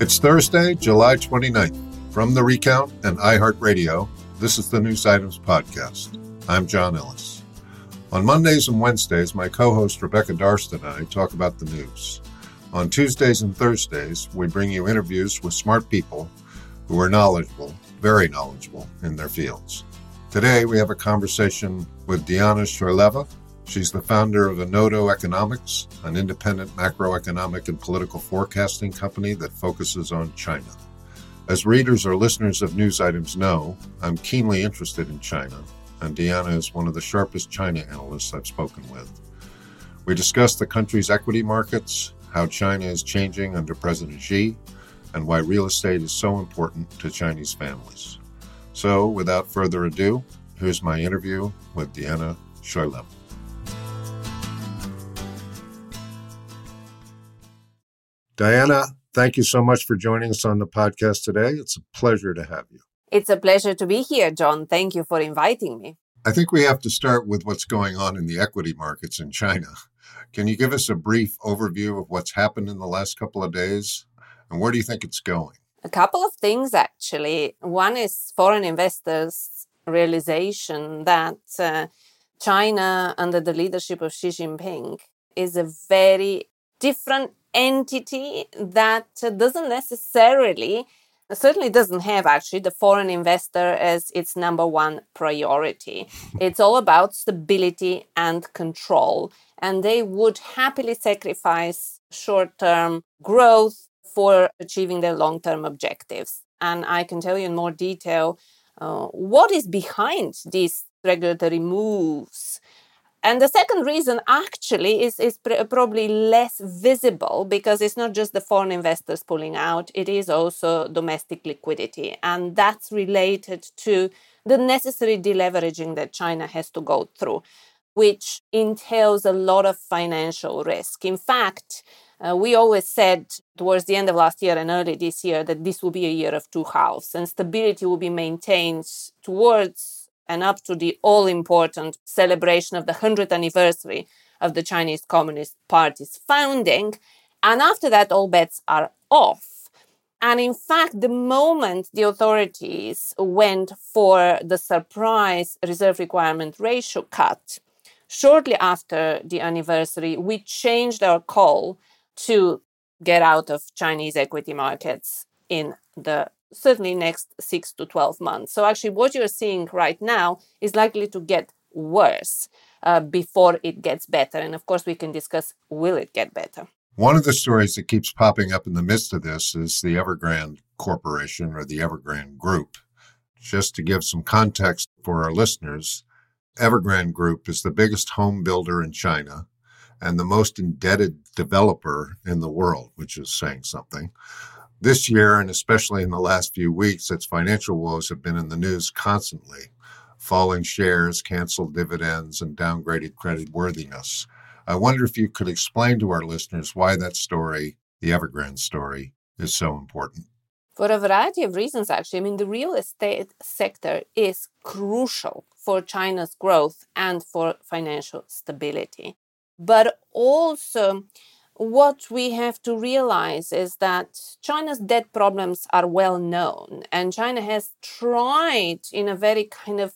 It's Thursday, July 29th. From The Recount and iHeartRadio, this is the News Items Podcast. I'm John Ellis. On Mondays and Wednesdays, my co-host Rebecca Darst and I talk about the news. On Tuesdays and Thursdays, we bring you interviews with smart people who are knowledgeable, very knowledgeable, in their fields. Today, we have a conversation with Diana Choyleva. She's the founder of Enodo Economics, an independent macroeconomic and political forecasting company that focuses on China. As readers or listeners of News Items know, I'm keenly interested in China, and Diana is one of the sharpest China analysts I've spoken with. We discussed the country's equity markets, how China is changing under President Xi, and why real estate is so important to Chinese families. So, without further ado, here's my interview with Diana Choyleva. Diana, thank you so much for joining us on the podcast today. It's a pleasure to have you. It's a pleasure to be here, John. Thank you for inviting me. I think we have to start with what's going on in the equity markets in China. Can you give us a brief overview of what's happened in the last couple of days? And where do you think it's going? A couple of things, actually. One is foreign investors' realization that China, under the leadership of Xi Jinping, is a very different entity that doesn't necessarily, certainly doesn't have actually the foreign investor as its number one priority. It's all about stability and control. And they would happily sacrifice short-term growth for achieving their long-term objectives. And I can tell you in more detail what is behind these regulatory moves. And the second reason actually is probably less visible, because it's not just the foreign investors pulling out, it is also domestic liquidity. And that's related to the necessary deleveraging that China has to go through, which entails a lot of financial risk. In fact, we always said towards the end of last year and early this year that this will be a year of two halves, and stability will be maintained towards and up to the all-important celebration of the 100th anniversary of the Chinese Communist Party's founding. And after that, all bets are off. And in fact, the moment the authorities went for the surprise reserve requirement ratio cut, shortly after the anniversary, we changed our call to get out of Chinese equity markets in the certainly next 6 to 12 months. So actually what you're seeing right now is likely to get worse before it gets better. And of course, we can discuss, will it get better? One of the stories that keeps popping up in the midst of this is the Evergrande Corporation or the Evergrande Group. Just to give some context for our listeners, Evergrande Group is the biggest home builder in China and the most indebted developer in the world, which is saying something. This year, and especially in the last few weeks, its financial woes have been in the news constantly. Falling shares, canceled dividends, and downgraded creditworthiness. I wonder if you could explain to our listeners why that story, the Evergrande story, is so important. For a variety of reasons, actually. I mean, the real estate sector is crucial for China's growth and for financial stability. But also, what we have to realize is that China's debt problems are well known, and China has tried in a very kind of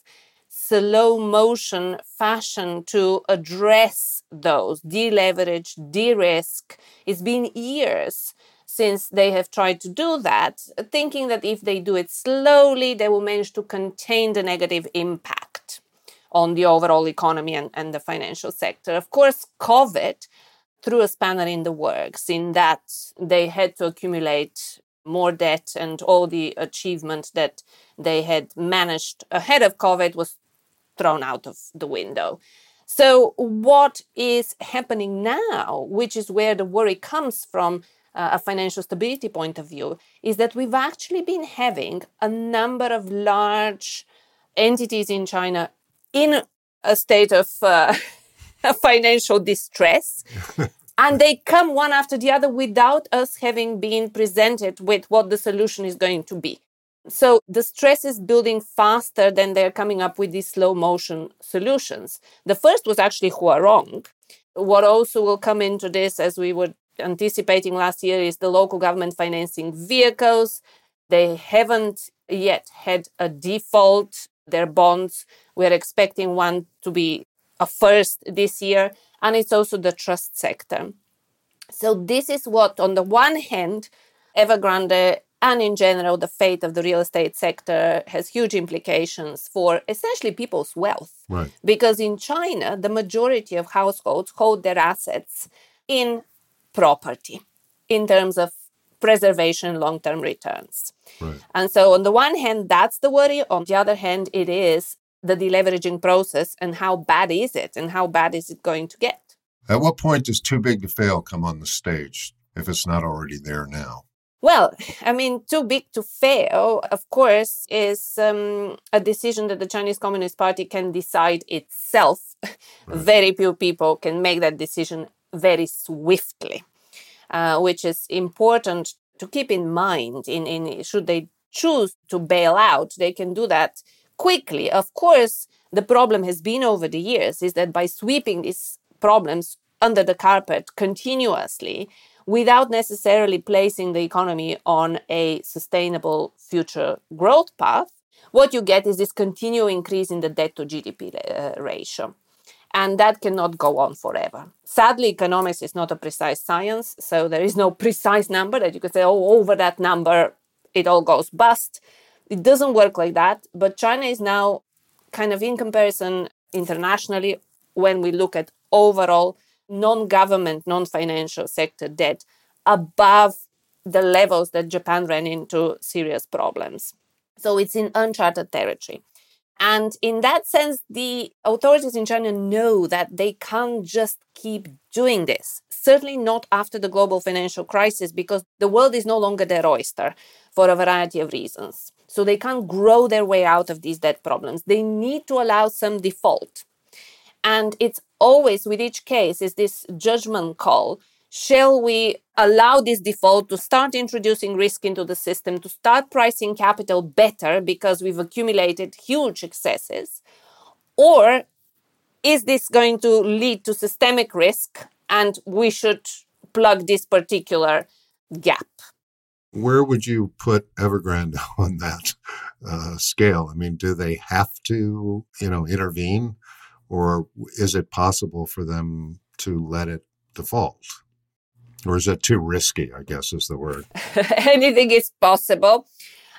slow motion fashion to address those, deleverage, de-risk. It's been years since they have tried to do that, thinking that if they do it slowly, they will manage to contain the negative impact on the overall economy and the financial sector. Of course, COVID threw a spanner in the works in that they had to accumulate more debt, and all the achievement that they had managed ahead of COVID was thrown out of the window. So what is happening now, which is where the worry comes from a financial stability point of view, is that we've actually been having a number of large entities in China in a state of financial distress. And they come one after the other without us having been presented with what the solution is going to be. So the stress is building faster than they're coming up with these slow motion solutions. The first was actually Huarong. What also will come into this, as we were anticipating last year, is the local government financing vehicles. They haven't yet had a default. Their bonds, we're expecting one to be a first this year. And it's also the trust sector. So this is what, on the one hand, Evergrande and in general, the fate of the real estate sector has huge implications for essentially people's wealth. Right. Because in China, the majority of households hold their assets in property in terms of preservation, long-term returns. Right. And so on the one hand, that's the worry. On the other hand, it is the deleveraging process and how bad is it and how bad is it going to get? At what point does too big to fail come on the stage if it's not already there now? Well, I mean, too big to fail, of course, is a decision that the Chinese Communist Party can decide itself. Right. Very few people can make that decision very swiftly, which is important to keep in mind. In should they choose to bail out, they can do that quickly. Of course, the problem has been over the years is that by sweeping these problems under the carpet continuously, without necessarily placing the economy on a sustainable future growth path, what you get is this continuing increase in the debt to GDP ratio. And that cannot go on forever. Sadly, economics is not a precise science, so there is no precise number that you could say, oh, over that number, it all goes bust. It doesn't work like that, but China is now kind of in comparison internationally when we look at overall non-government, non-financial sector debt above the levels that Japan ran into serious problems. So it's in uncharted territory. And in that sense, the authorities in China know that they can't just keep doing this, certainly not after the global financial crisis, because the world is no longer their oyster for a variety of reasons. So they can't grow their way out of these debt problems. They need to allow some default. And it's always, with each case, is this judgment call. Shall we allow this default to start introducing risk into the system, to start pricing capital better because we've accumulated huge excesses? Or is this going to lead to systemic risk and we should plug this particular gap? Where would you put Evergrande on that scale? I mean, do they have to, intervene, or is it possible for them to let it default? Or is that too risky, I guess is the word? Anything is possible.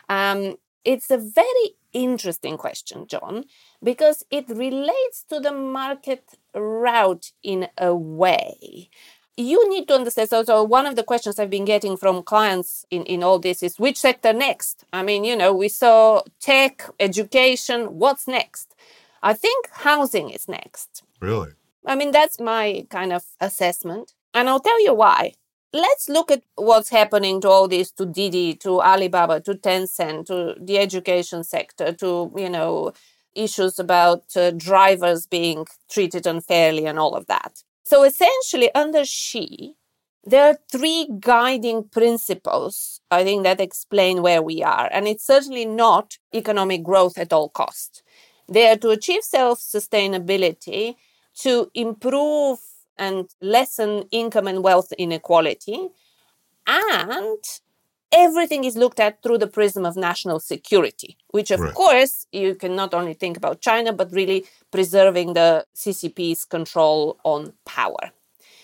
It's a very interesting question, John, because it relates to the market route in a way. You need to understand, so one of the questions I've been getting from clients in all this is, which sector next? I mean, we saw tech, education, what's next? I think housing is next. Really? I mean, that's my kind of assessment. And I'll tell you why. Let's look at what's happening to all this, to Didi, to Alibaba, to Tencent, to the education sector, to, issues about drivers being treated unfairly and all of that. So essentially, under Xi, there are three guiding principles, I think, that explain where we are. And it's certainly not economic growth at all costs. They are to achieve self-sustainability, to improve and lessen income and wealth inequality. And everything is looked at through the prism of national security, which, of course, you can not only think about China, but really preserving the CCP's control on power.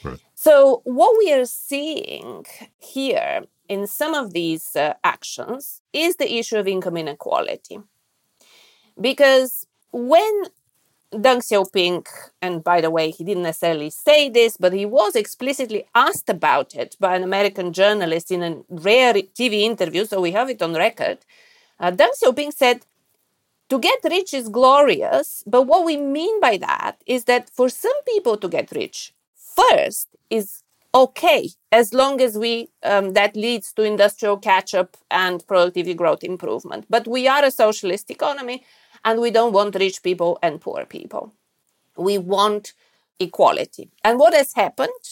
Right. So what we are seeing here in some of these actions is the issue of income inequality. Because when Deng Xiaoping, and by the way, he didn't necessarily say this, but he was explicitly asked about it by an American journalist in a rare TV interview, so we have it on record. Deng Xiaoping said, to get rich is glorious, but what we mean by that is that for some people to get rich first is okay, as long as we that leads to industrial catch-up and productivity growth improvement. But we are a socialist economy, and we don't want rich people and poor people. We want equality. And what has happened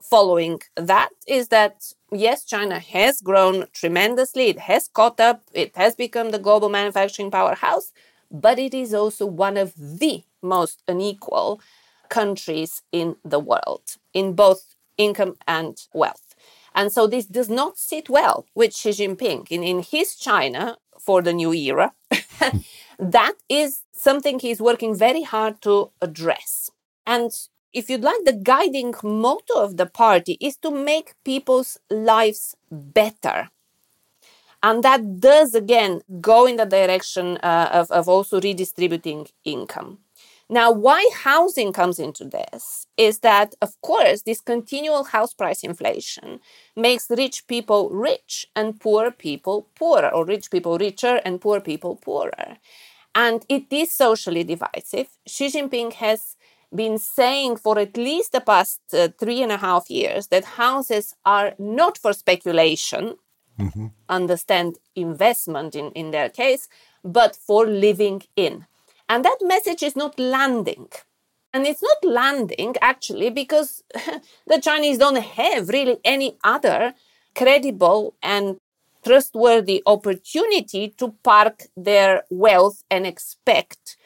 following that is that, yes, China has grown tremendously. It has caught up. It has become the global manufacturing powerhouse. But it is also one of the most unequal countries in the world, in both income and wealth. And so this does not sit well with Xi Jinping in his China for the new era. That is something he's working very hard to address. And if you'd like, the guiding motto of the party is to make people's lives better. And that does, again, go in the direction of also redistributing income. Now, why housing comes into this is that, of course, this continual house price inflation makes rich people rich and poor people poorer, or rich people richer and poor people poorer. And it is socially divisive. Xi Jinping has been saying for at least the past 3.5 years that houses are not for speculation, understand investment in their case, but for living in. And that message is not landing. And it's not landing, actually, because the Chinese don't have really any other credible and trustworthy opportunity to park their wealth and expect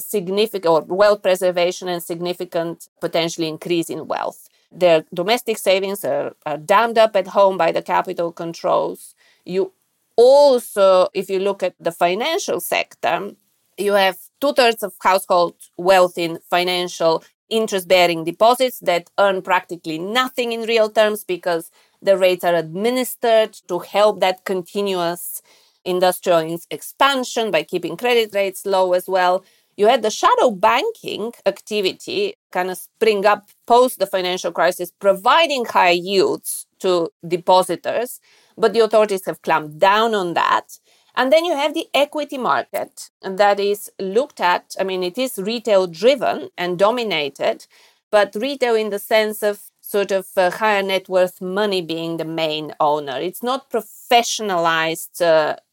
significant or wealth preservation and significant potentially increase in wealth. Their domestic savings are dammed up at home by the capital controls. You also, if you look at the financial sector, you have 2/3 of household wealth in financial interest-bearing deposits that earn practically nothing in real terms because the rates are administered to help that continuous industrial expansion by keeping credit rates low as well. You had the shadow banking activity kind of spring up post the financial crisis, providing high yields to depositors, but the authorities have clamped down on that. And then you have the equity market that is looked at. I mean, it is retail-driven and dominated, but retail in the sense of sort of higher net worth money being the main owner. It's not professionalized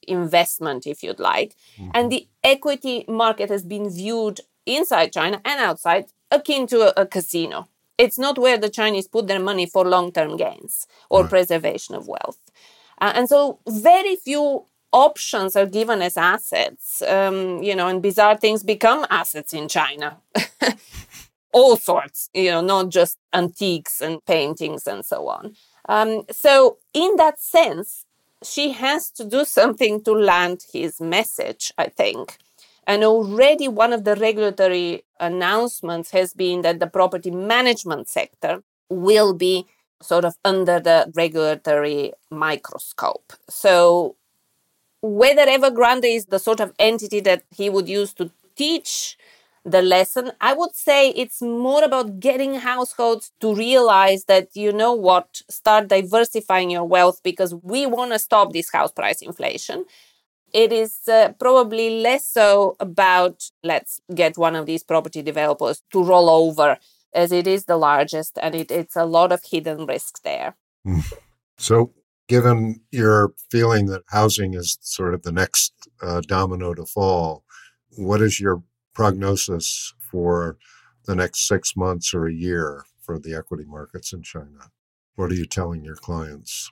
investment, if you'd like. And the equity market has been viewed inside China and outside akin to a casino. It's not where the Chinese put their money for long-term gains or preservation of wealth. And so very few options are given as assets, and bizarre things become assets in China. All sorts, not just antiques and paintings and so on. So in that sense, she has to do something to land his message, I think. And already one of the regulatory announcements has been that the property management sector will be sort of under the regulatory microscope. So whether Evergrande is the sort of entity that he would use to teach the lesson, I would say it's more about getting households to realize that, you know what, start diversifying your wealth because we want to stop this house price inflation. It is probably less so about let's get one of these property developers to roll over, as it is the largest and it's a lot of hidden risk there. So, given your feeling that housing is sort of the next domino to fall, what is your prognosis for the next 6 months or a year for the equity markets in China? What are you telling your clients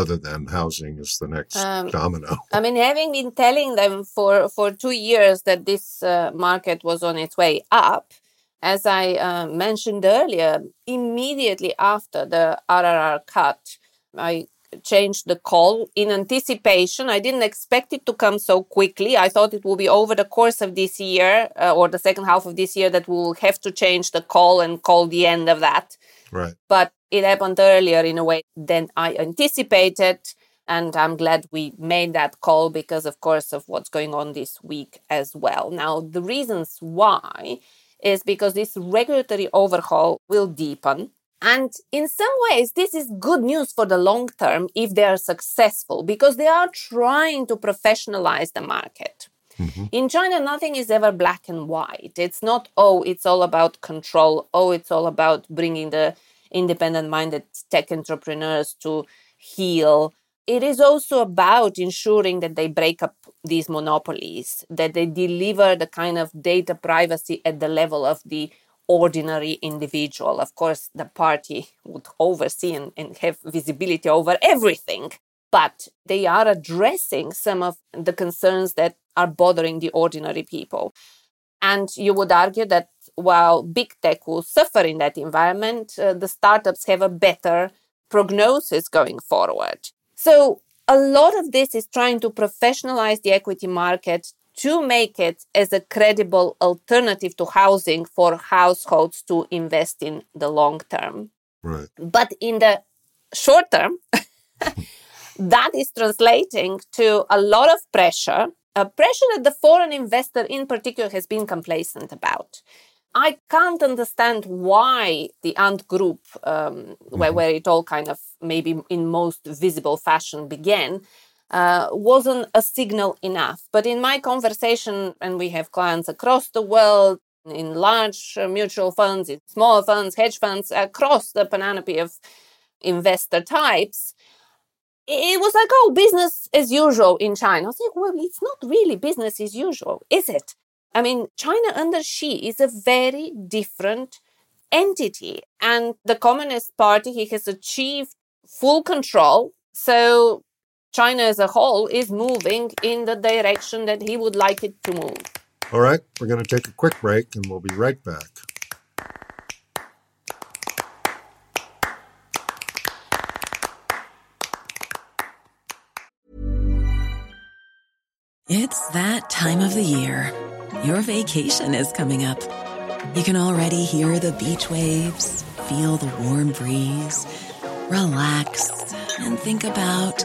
other than housing is the next domino? I mean, having been telling them for 2 years that this market was on its way up, As I mentioned earlier, immediately after the RRR cut, I changed the call in anticipation. I didn't expect it to come so quickly. I thought it would be over the course of this year or the second half of this year that we'll have to change the call and call the end of that. Right. But it happened earlier in a way than I anticipated. And I'm glad we made that call because, of course, of what's going on this week as well. Now, the reasons why is because this regulatory overhaul will deepen. And in some ways, this is good news for the long term if they are successful, because they are trying to professionalize the market. Mm-hmm. In China, nothing is ever black and white. It's not, oh, it's all about control. Oh, it's all about bringing the independent-minded tech entrepreneurs to heel. It is also about ensuring that they break up these monopolies, that they deliver the kind of data privacy at the level of the ordinary individual. Of course, the party would oversee and have visibility over everything, but they are addressing some of the concerns that are bothering the ordinary people. And you would argue that while big tech will suffer in that environment, the startups have a better prognosis going forward. So a lot of this is trying to professionalize the equity market to make it as a credible alternative to housing for households to invest in the long term. Right. But in the short term, that is translating to a lot of pressure, a pressure that the foreign investor in particular has been complacent about. I can't understand why the Ant Group, where it all kind of maybe in most visible fashion began, wasn't a signal enough. But in my conversation, and we have clients across the world, in large mutual funds, in small funds, hedge funds, across the panoply of investor types, it was like, oh, business as usual in China. I was like, well, it's not really business as usual, is it? I mean, China under Xi is a very different entity. And the Communist Party, he has achieved full control. So China as a whole is moving in the direction that he would like it to move. All right, we're going to take a quick break and we'll be right back. It's that time of the year. Your vacation is coming up. You can already hear the beach waves, feel the warm breeze, relax, and think about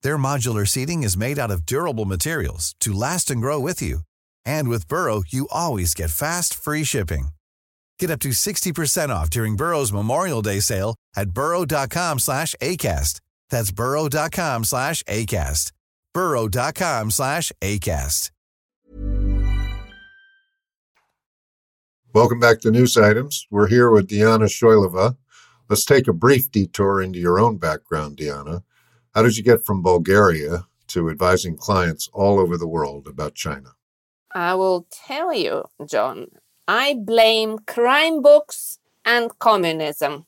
Their modular seating is made out of durable materials to last and grow with you. And with Burrow, you always get fast, free shipping. Get up to 60% off during Burrow's Memorial Day sale at burrow.com/ACAST. That's burrow.com/ACAST. burrow.com/ACAST. Welcome back to News Items. We're here with Diana Choyleva. Let's take a brief detour into your own background, Diana. How did you get from Bulgaria to advising clients all over the world about China? I will tell you, John, I blame crime books and communism.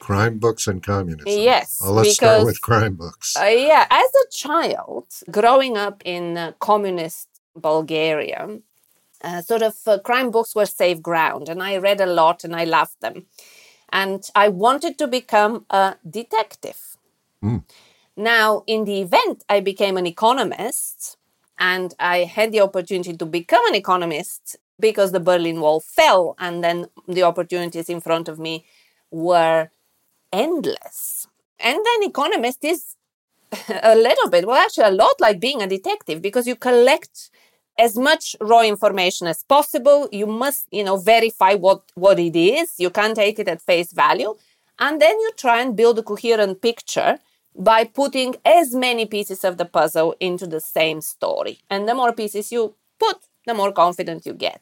Crime books and communism. Yes. Well, let's start with crime books. As a child, growing up in communist Bulgaria, crime books were safe ground, and I read a lot and I loved them. And I wanted to become a detective. Mm. Now, in the event, I became an economist, and I had the opportunity to become an economist because the Berlin Wall fell, and then the opportunities in front of me were endless. And an economist is a little bit, well, actually a lot like being a detective, because you collect as much raw information as possible. You must, verify what it is. You can't take it at face value. And then you try and build a coherent picture by putting as many pieces of the puzzle into the same story. And the more pieces you put, the more confident you get.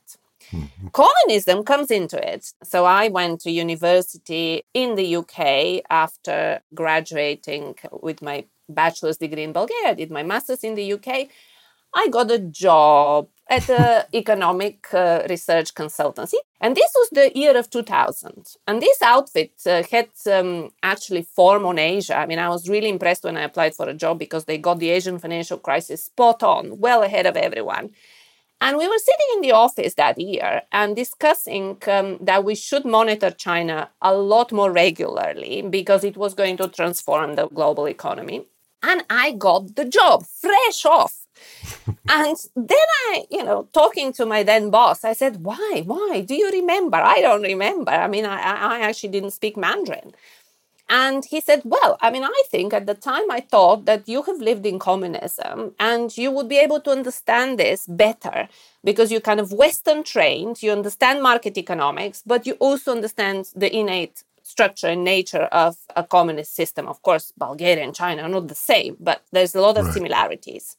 Mm-hmm. Communism comes into it. So I went to university in the UK after graduating with my bachelor's degree in Bulgaria. I did my master's in the UK. I got a job at an economic research consultancy. And this was the year of 2000. And this outfit had actually form on Asia. I mean, I was really impressed when I applied for a job because they got the Asian financial crisis spot on, well ahead of everyone. And we were sitting in the office that year and discussing that we should monitor China a lot more regularly because it was going to transform the global economy. And I got the job fresh off. And then I, talking to my then boss, I said, why? Do you remember? I don't remember. I mean, I actually didn't speak Mandarin. And he said, well, I mean, I think at the time I thought that you have lived in communism and you would be able to understand this better because you're kind of Western trained, you understand market economics, but you also understand the innate structure and nature of a communist system. Of course, Bulgaria and China are not the same, but there's a lot of similarities.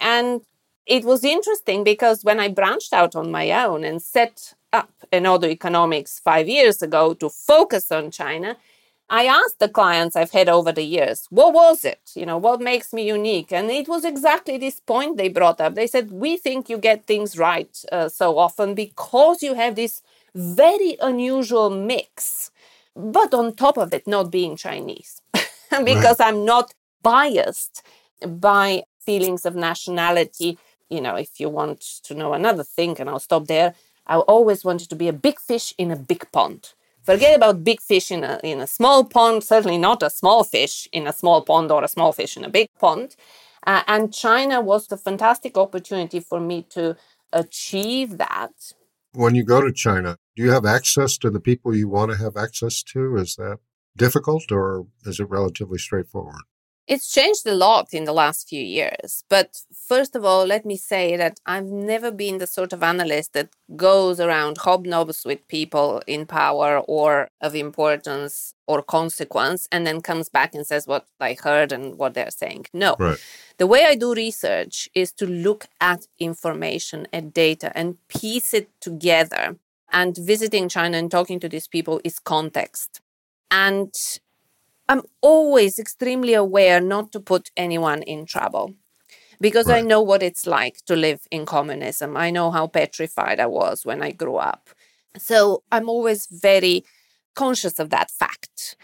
And it was interesting because when I branched out on my own and set up Enodo Economics 5 years ago to focus on China, I asked the clients I've had over the years, what was it? What makes me unique? And it was exactly this point they brought up. They said, we think you get things right so often because you have this very unusual mix, but on top of it, not being Chinese, because I'm not biased by feelings of nationality. If you want to know another thing, and I'll stop there, I always wanted to be a big fish in a big pond. Forget about big fish in a small pond, certainly not a small fish in a small pond or a small fish in a big pond. And China was a fantastic opportunity for me to achieve that. When you go to China, do you have access to the people you want to have access to? Is that difficult or is it relatively straightforward? It's changed a lot in the last few years. But first of all, let me say that I've never been the sort of analyst that goes around hobnobs with people in power or of importance or consequence and then comes back and says what I heard and what they're saying. No. Right. The way I do research is to look at information, at data, and piece it together. And visiting China and talking to these people is context. And I'm always extremely aware not to put anyone in trouble because I know what it's like to live in communism. I know how petrified I was when I grew up. So I'm always very conscious of that fact.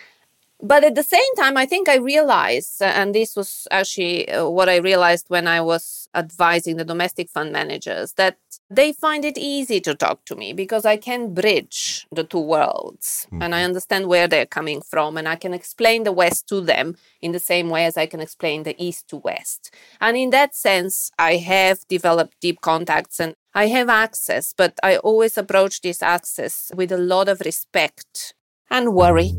But at the same time, I think I realized, and this was actually what I realized when I was advising the domestic fund managers, that they find it easy to talk to me because I can bridge the two worlds and I understand where they're coming from and I can explain the West to them in the same way as I can explain the East to West. And in that sense, I have developed deep contacts and I have access, but I always approach this access with a lot of respect and worry.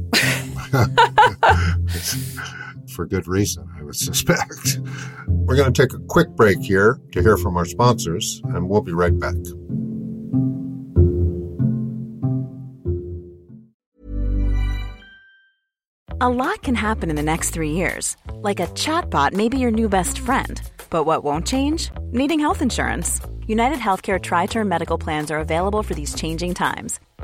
For good reason, I would suspect. We're going to take a quick break here to hear from our sponsors, and we'll be right back. A lot can happen in the next 3 years. Like a chatbot may be your new best friend. But what won't change? Needing health insurance. UnitedHealthcare Tri-Term Medical Plans are available for these changing times.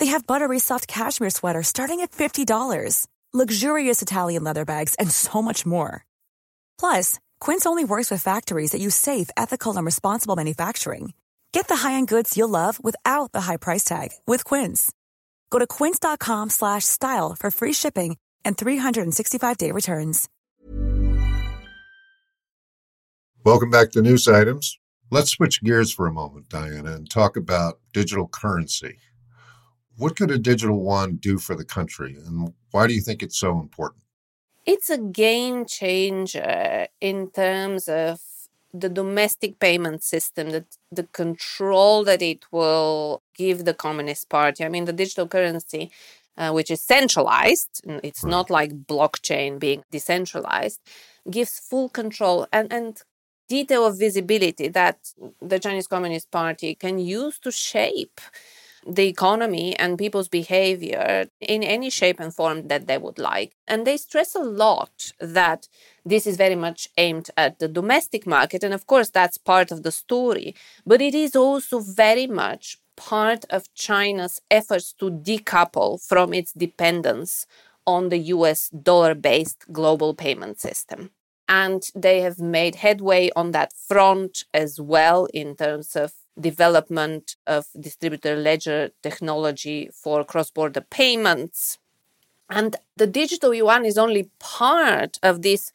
They have buttery soft cashmere sweaters starting at $50, luxurious Italian leather bags, and so much more. Plus, Quince only works with factories that use safe, ethical, and responsible manufacturing. Get the high-end goods you'll love without the high price tag with Quince. Go to quince.com/style for free shipping and 365-day returns. Welcome back to News Items. Let's switch gears for a moment, Diana, and talk about digital currency. What could a digital one do for the country, and why do you think it's so important? It's a game changer in terms of the domestic payment system, the control that it will give the Communist Party. I mean, the digital currency, which is centralized, it's not like blockchain being decentralized, gives full control and detail of visibility that the Chinese Communist Party can use to shape the economy and people's behavior in any shape and form that they would like. And they stress a lot that this is very much aimed at the domestic market. And of course, that's part of the story. But it is also very much part of China's efforts to decouple from its dependence on the US dollar-based global payment system. And they have made headway on that front as well in terms of development of distributor ledger technology for cross-border payments. And the digital yuan is only part of this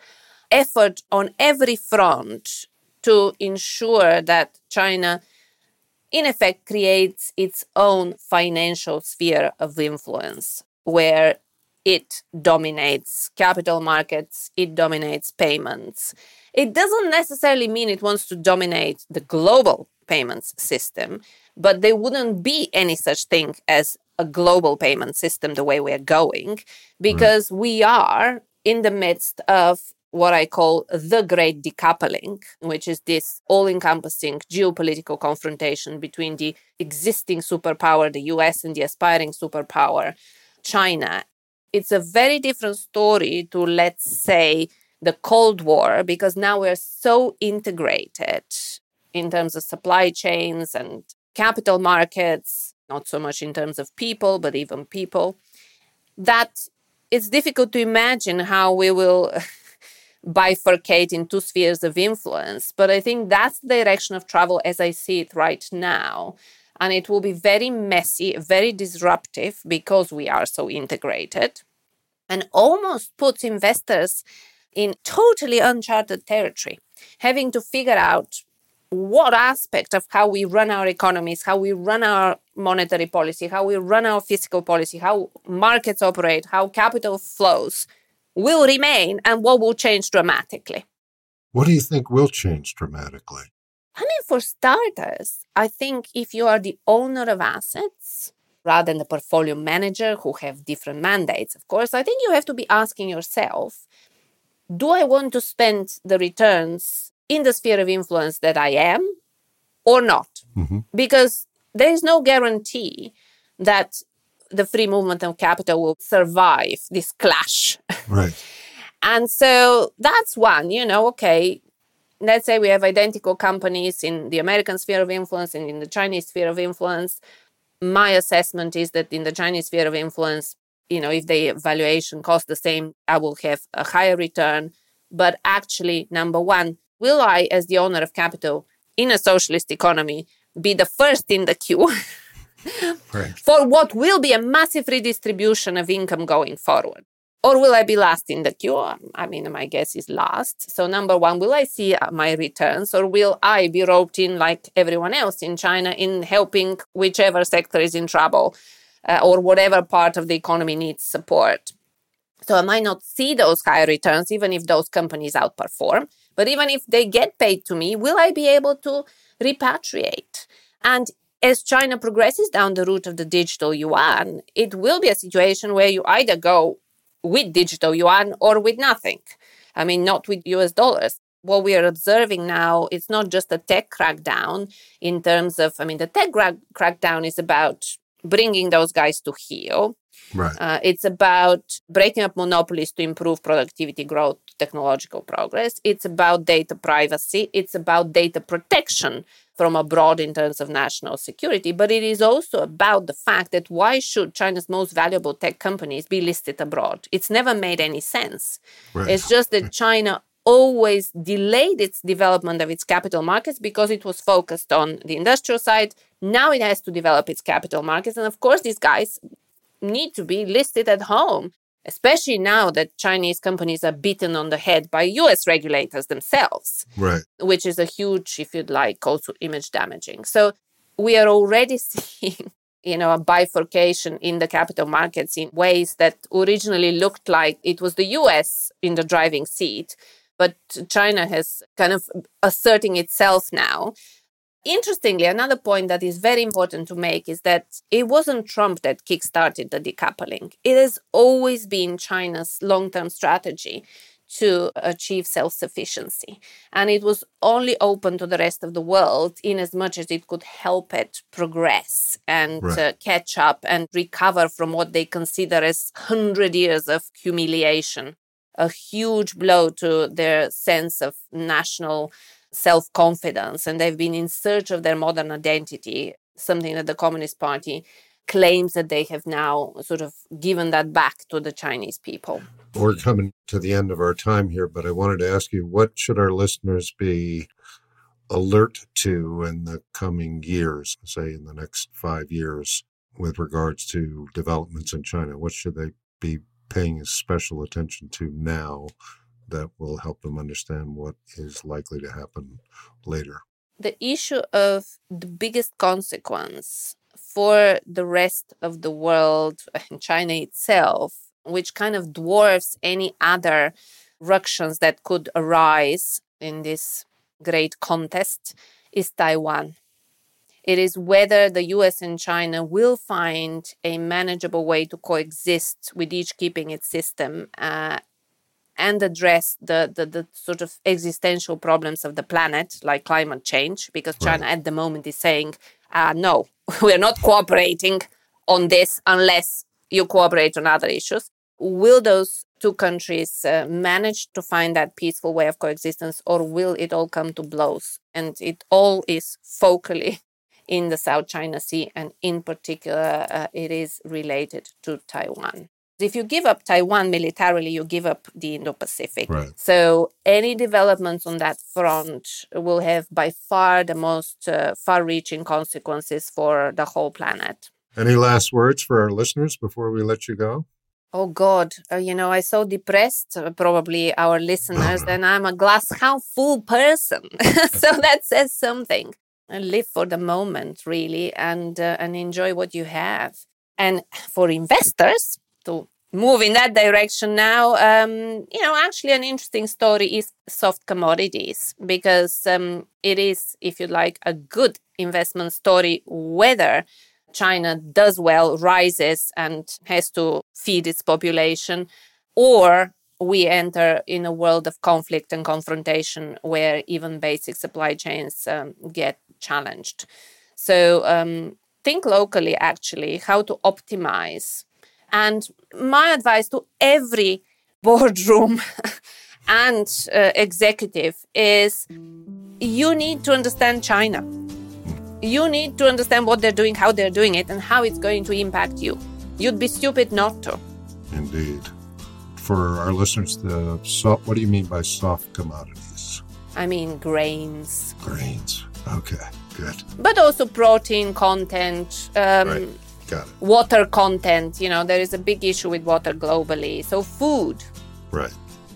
effort on every front to ensure that China, in effect, creates its own financial sphere of influence, where it dominates capital markets, it dominates payments. It doesn't necessarily mean it wants to dominate the global payments system, but there wouldn't be any such thing as a global payment system the way we are going, because we are in the midst of what I call the great decoupling, which is this all-encompassing geopolitical confrontation between the existing superpower, the US, and the aspiring superpower, China. It's a very different story to, let's say, the Cold War, because now we're so integrated in terms of supply chains and capital markets, not so much in terms of people, but even people, that it's difficult to imagine how we will bifurcate in two spheres of influence. But I think that's the direction of travel as I see it right now. And it will be very messy, very disruptive, because we are so integrated, and almost puts investors in totally uncharted territory, having to figure out what aspect of how we run our economies, how we run our monetary policy, how we run our fiscal policy, how markets operate, how capital flows will remain and what will change dramatically. What do you think will change dramatically? I mean, for starters, I think if you are the owner of assets, rather than the portfolio manager who have different mandates, of course, I think you have to be asking yourself, do I want to spend the returns in the sphere of influence that I am or not? Mm-hmm. Because there is no guarantee that the free movement of capital will survive this clash. Right. And so that's one, okay, let's say we have identical companies in the American sphere of influence and in the Chinese sphere of influence. My assessment is that in the Chinese sphere of influence, if the valuation costs the same, I will have a higher return. But actually, number one, will I, as the owner of capital in a socialist economy, be the first in the queue right. for what will be a massive redistribution of income going forward? Or will I be last in the queue? I mean, my guess is last. So number one, will I see my returns, or will I be roped in like everyone else in China in helping whichever sector is in trouble or whatever part of the economy needs support? So I might not see those high returns, even if those companies outperform. But even if they get paid to me, will I be able to repatriate? And as China progresses down the route of the digital yuan, it will be a situation where you either go with digital yuan or with nothing. I mean, not with US dollars. What we are observing now, it's not just a tech crackdown in terms of, the tech crackdown is about bringing those guys to heel. Right. It's about breaking up monopolies to improve productivity, growth, technological progress. It's about data privacy. It's about data protection from abroad in terms of national security. But it is also about the fact that why should China's most valuable tech companies be listed abroad? It's never made any sense. Right. It's just that China always delayed its development of its capital markets because it was focused on the industrial side. Now it has to develop its capital markets. And of course, these guys need to be listed at home, especially now that Chinese companies are beaten on the head by US regulators themselves, right. Which is a huge, if you'd like, also image damaging. So we are already seeing, a bifurcation in the capital markets in ways that originally looked like it was the US in the driving seat. but China has kind of asserting itself now. Interestingly, another point that is very important to make is that it wasn't Trump that kickstarted the decoupling. It has always been China's long-term strategy to achieve self-sufficiency. And it was only open to the rest of the world in as much as it could help it progress and catch up and recover from what they consider as 100 years of humiliation. A huge blow to their sense of national self-confidence. And they've been in search of their modern identity, something that the Communist Party claims that they have now sort of given that back to the Chinese people. We're coming to the end of our time here, but I wanted to ask you, what should our listeners be alert to in the coming years, say in the next 5 years, with regards to developments in China? What should they be paying special attention to now that will help them understand what is likely to happen later? The issue of the biggest consequence for the rest of the world and China itself, which kind of dwarfs any other ructions that could arise in this great contest, is Taiwan. It is whether the US and China will find a manageable way to coexist, with each keeping its system and address the sort of existential problems of the planet, like climate change, because China at the moment is saying, no, we're not cooperating on this unless you cooperate on other issues. Will those two countries manage to find that peaceful way of coexistence, or will it all come to blows? And it all is focally in the South China Sea, and in particular, it is related to Taiwan. If you give up Taiwan militarily, you give up the Indo-Pacific. Right. So any developments on that front will have by far the most far-reaching consequences for the whole planet. Any last words for our listeners before we let you go? Oh, God. I'm so depressed, probably, our listeners, and I'm a glass half full person. So that says something. And live for the moment, really, and enjoy what you have. And for investors, to move in that direction now, actually an interesting story is soft commodities, because it is, if you like, a good investment story whether China does well, rises, and has to feed its population, or we enter in a world of conflict and confrontation where even basic supply chains get challenged. So think locally, actually, how to optimize. And my advice to every boardroom and executive is you need to understand China. You need to understand what they're doing, how they're doing it, and how it's going to impact you. You'd be stupid not to. Indeed. For our listeners, what do you mean by soft commodities? I mean grains. Grains. Okay, good. But also protein content. Right. Got it. Water content, there is a big issue with water globally. So food. Right.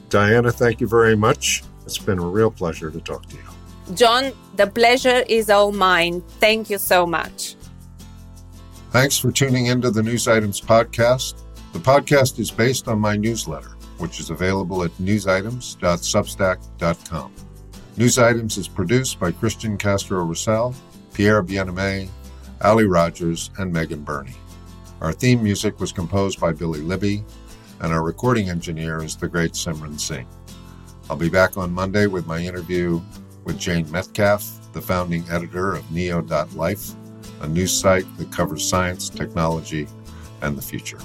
Diana, thank you very much. It's been a real pleasure to talk to you. John, the pleasure is all mine. Thank you so much. Thanks for tuning into the News Items podcast. The podcast is based on my newsletter, which is available at newsitems.substack.com. News Items is produced by Christian Castro-Russell, Pierre Bien-Aimé, Ali Rogers, and Megan Burney. Our theme music was composed by Billy Libby, and our recording engineer is the great Simran Singh. I'll be back on Monday with my interview with Jane Metcalf, the founding editor of Neo.life, a news site that covers science, technology, and the future.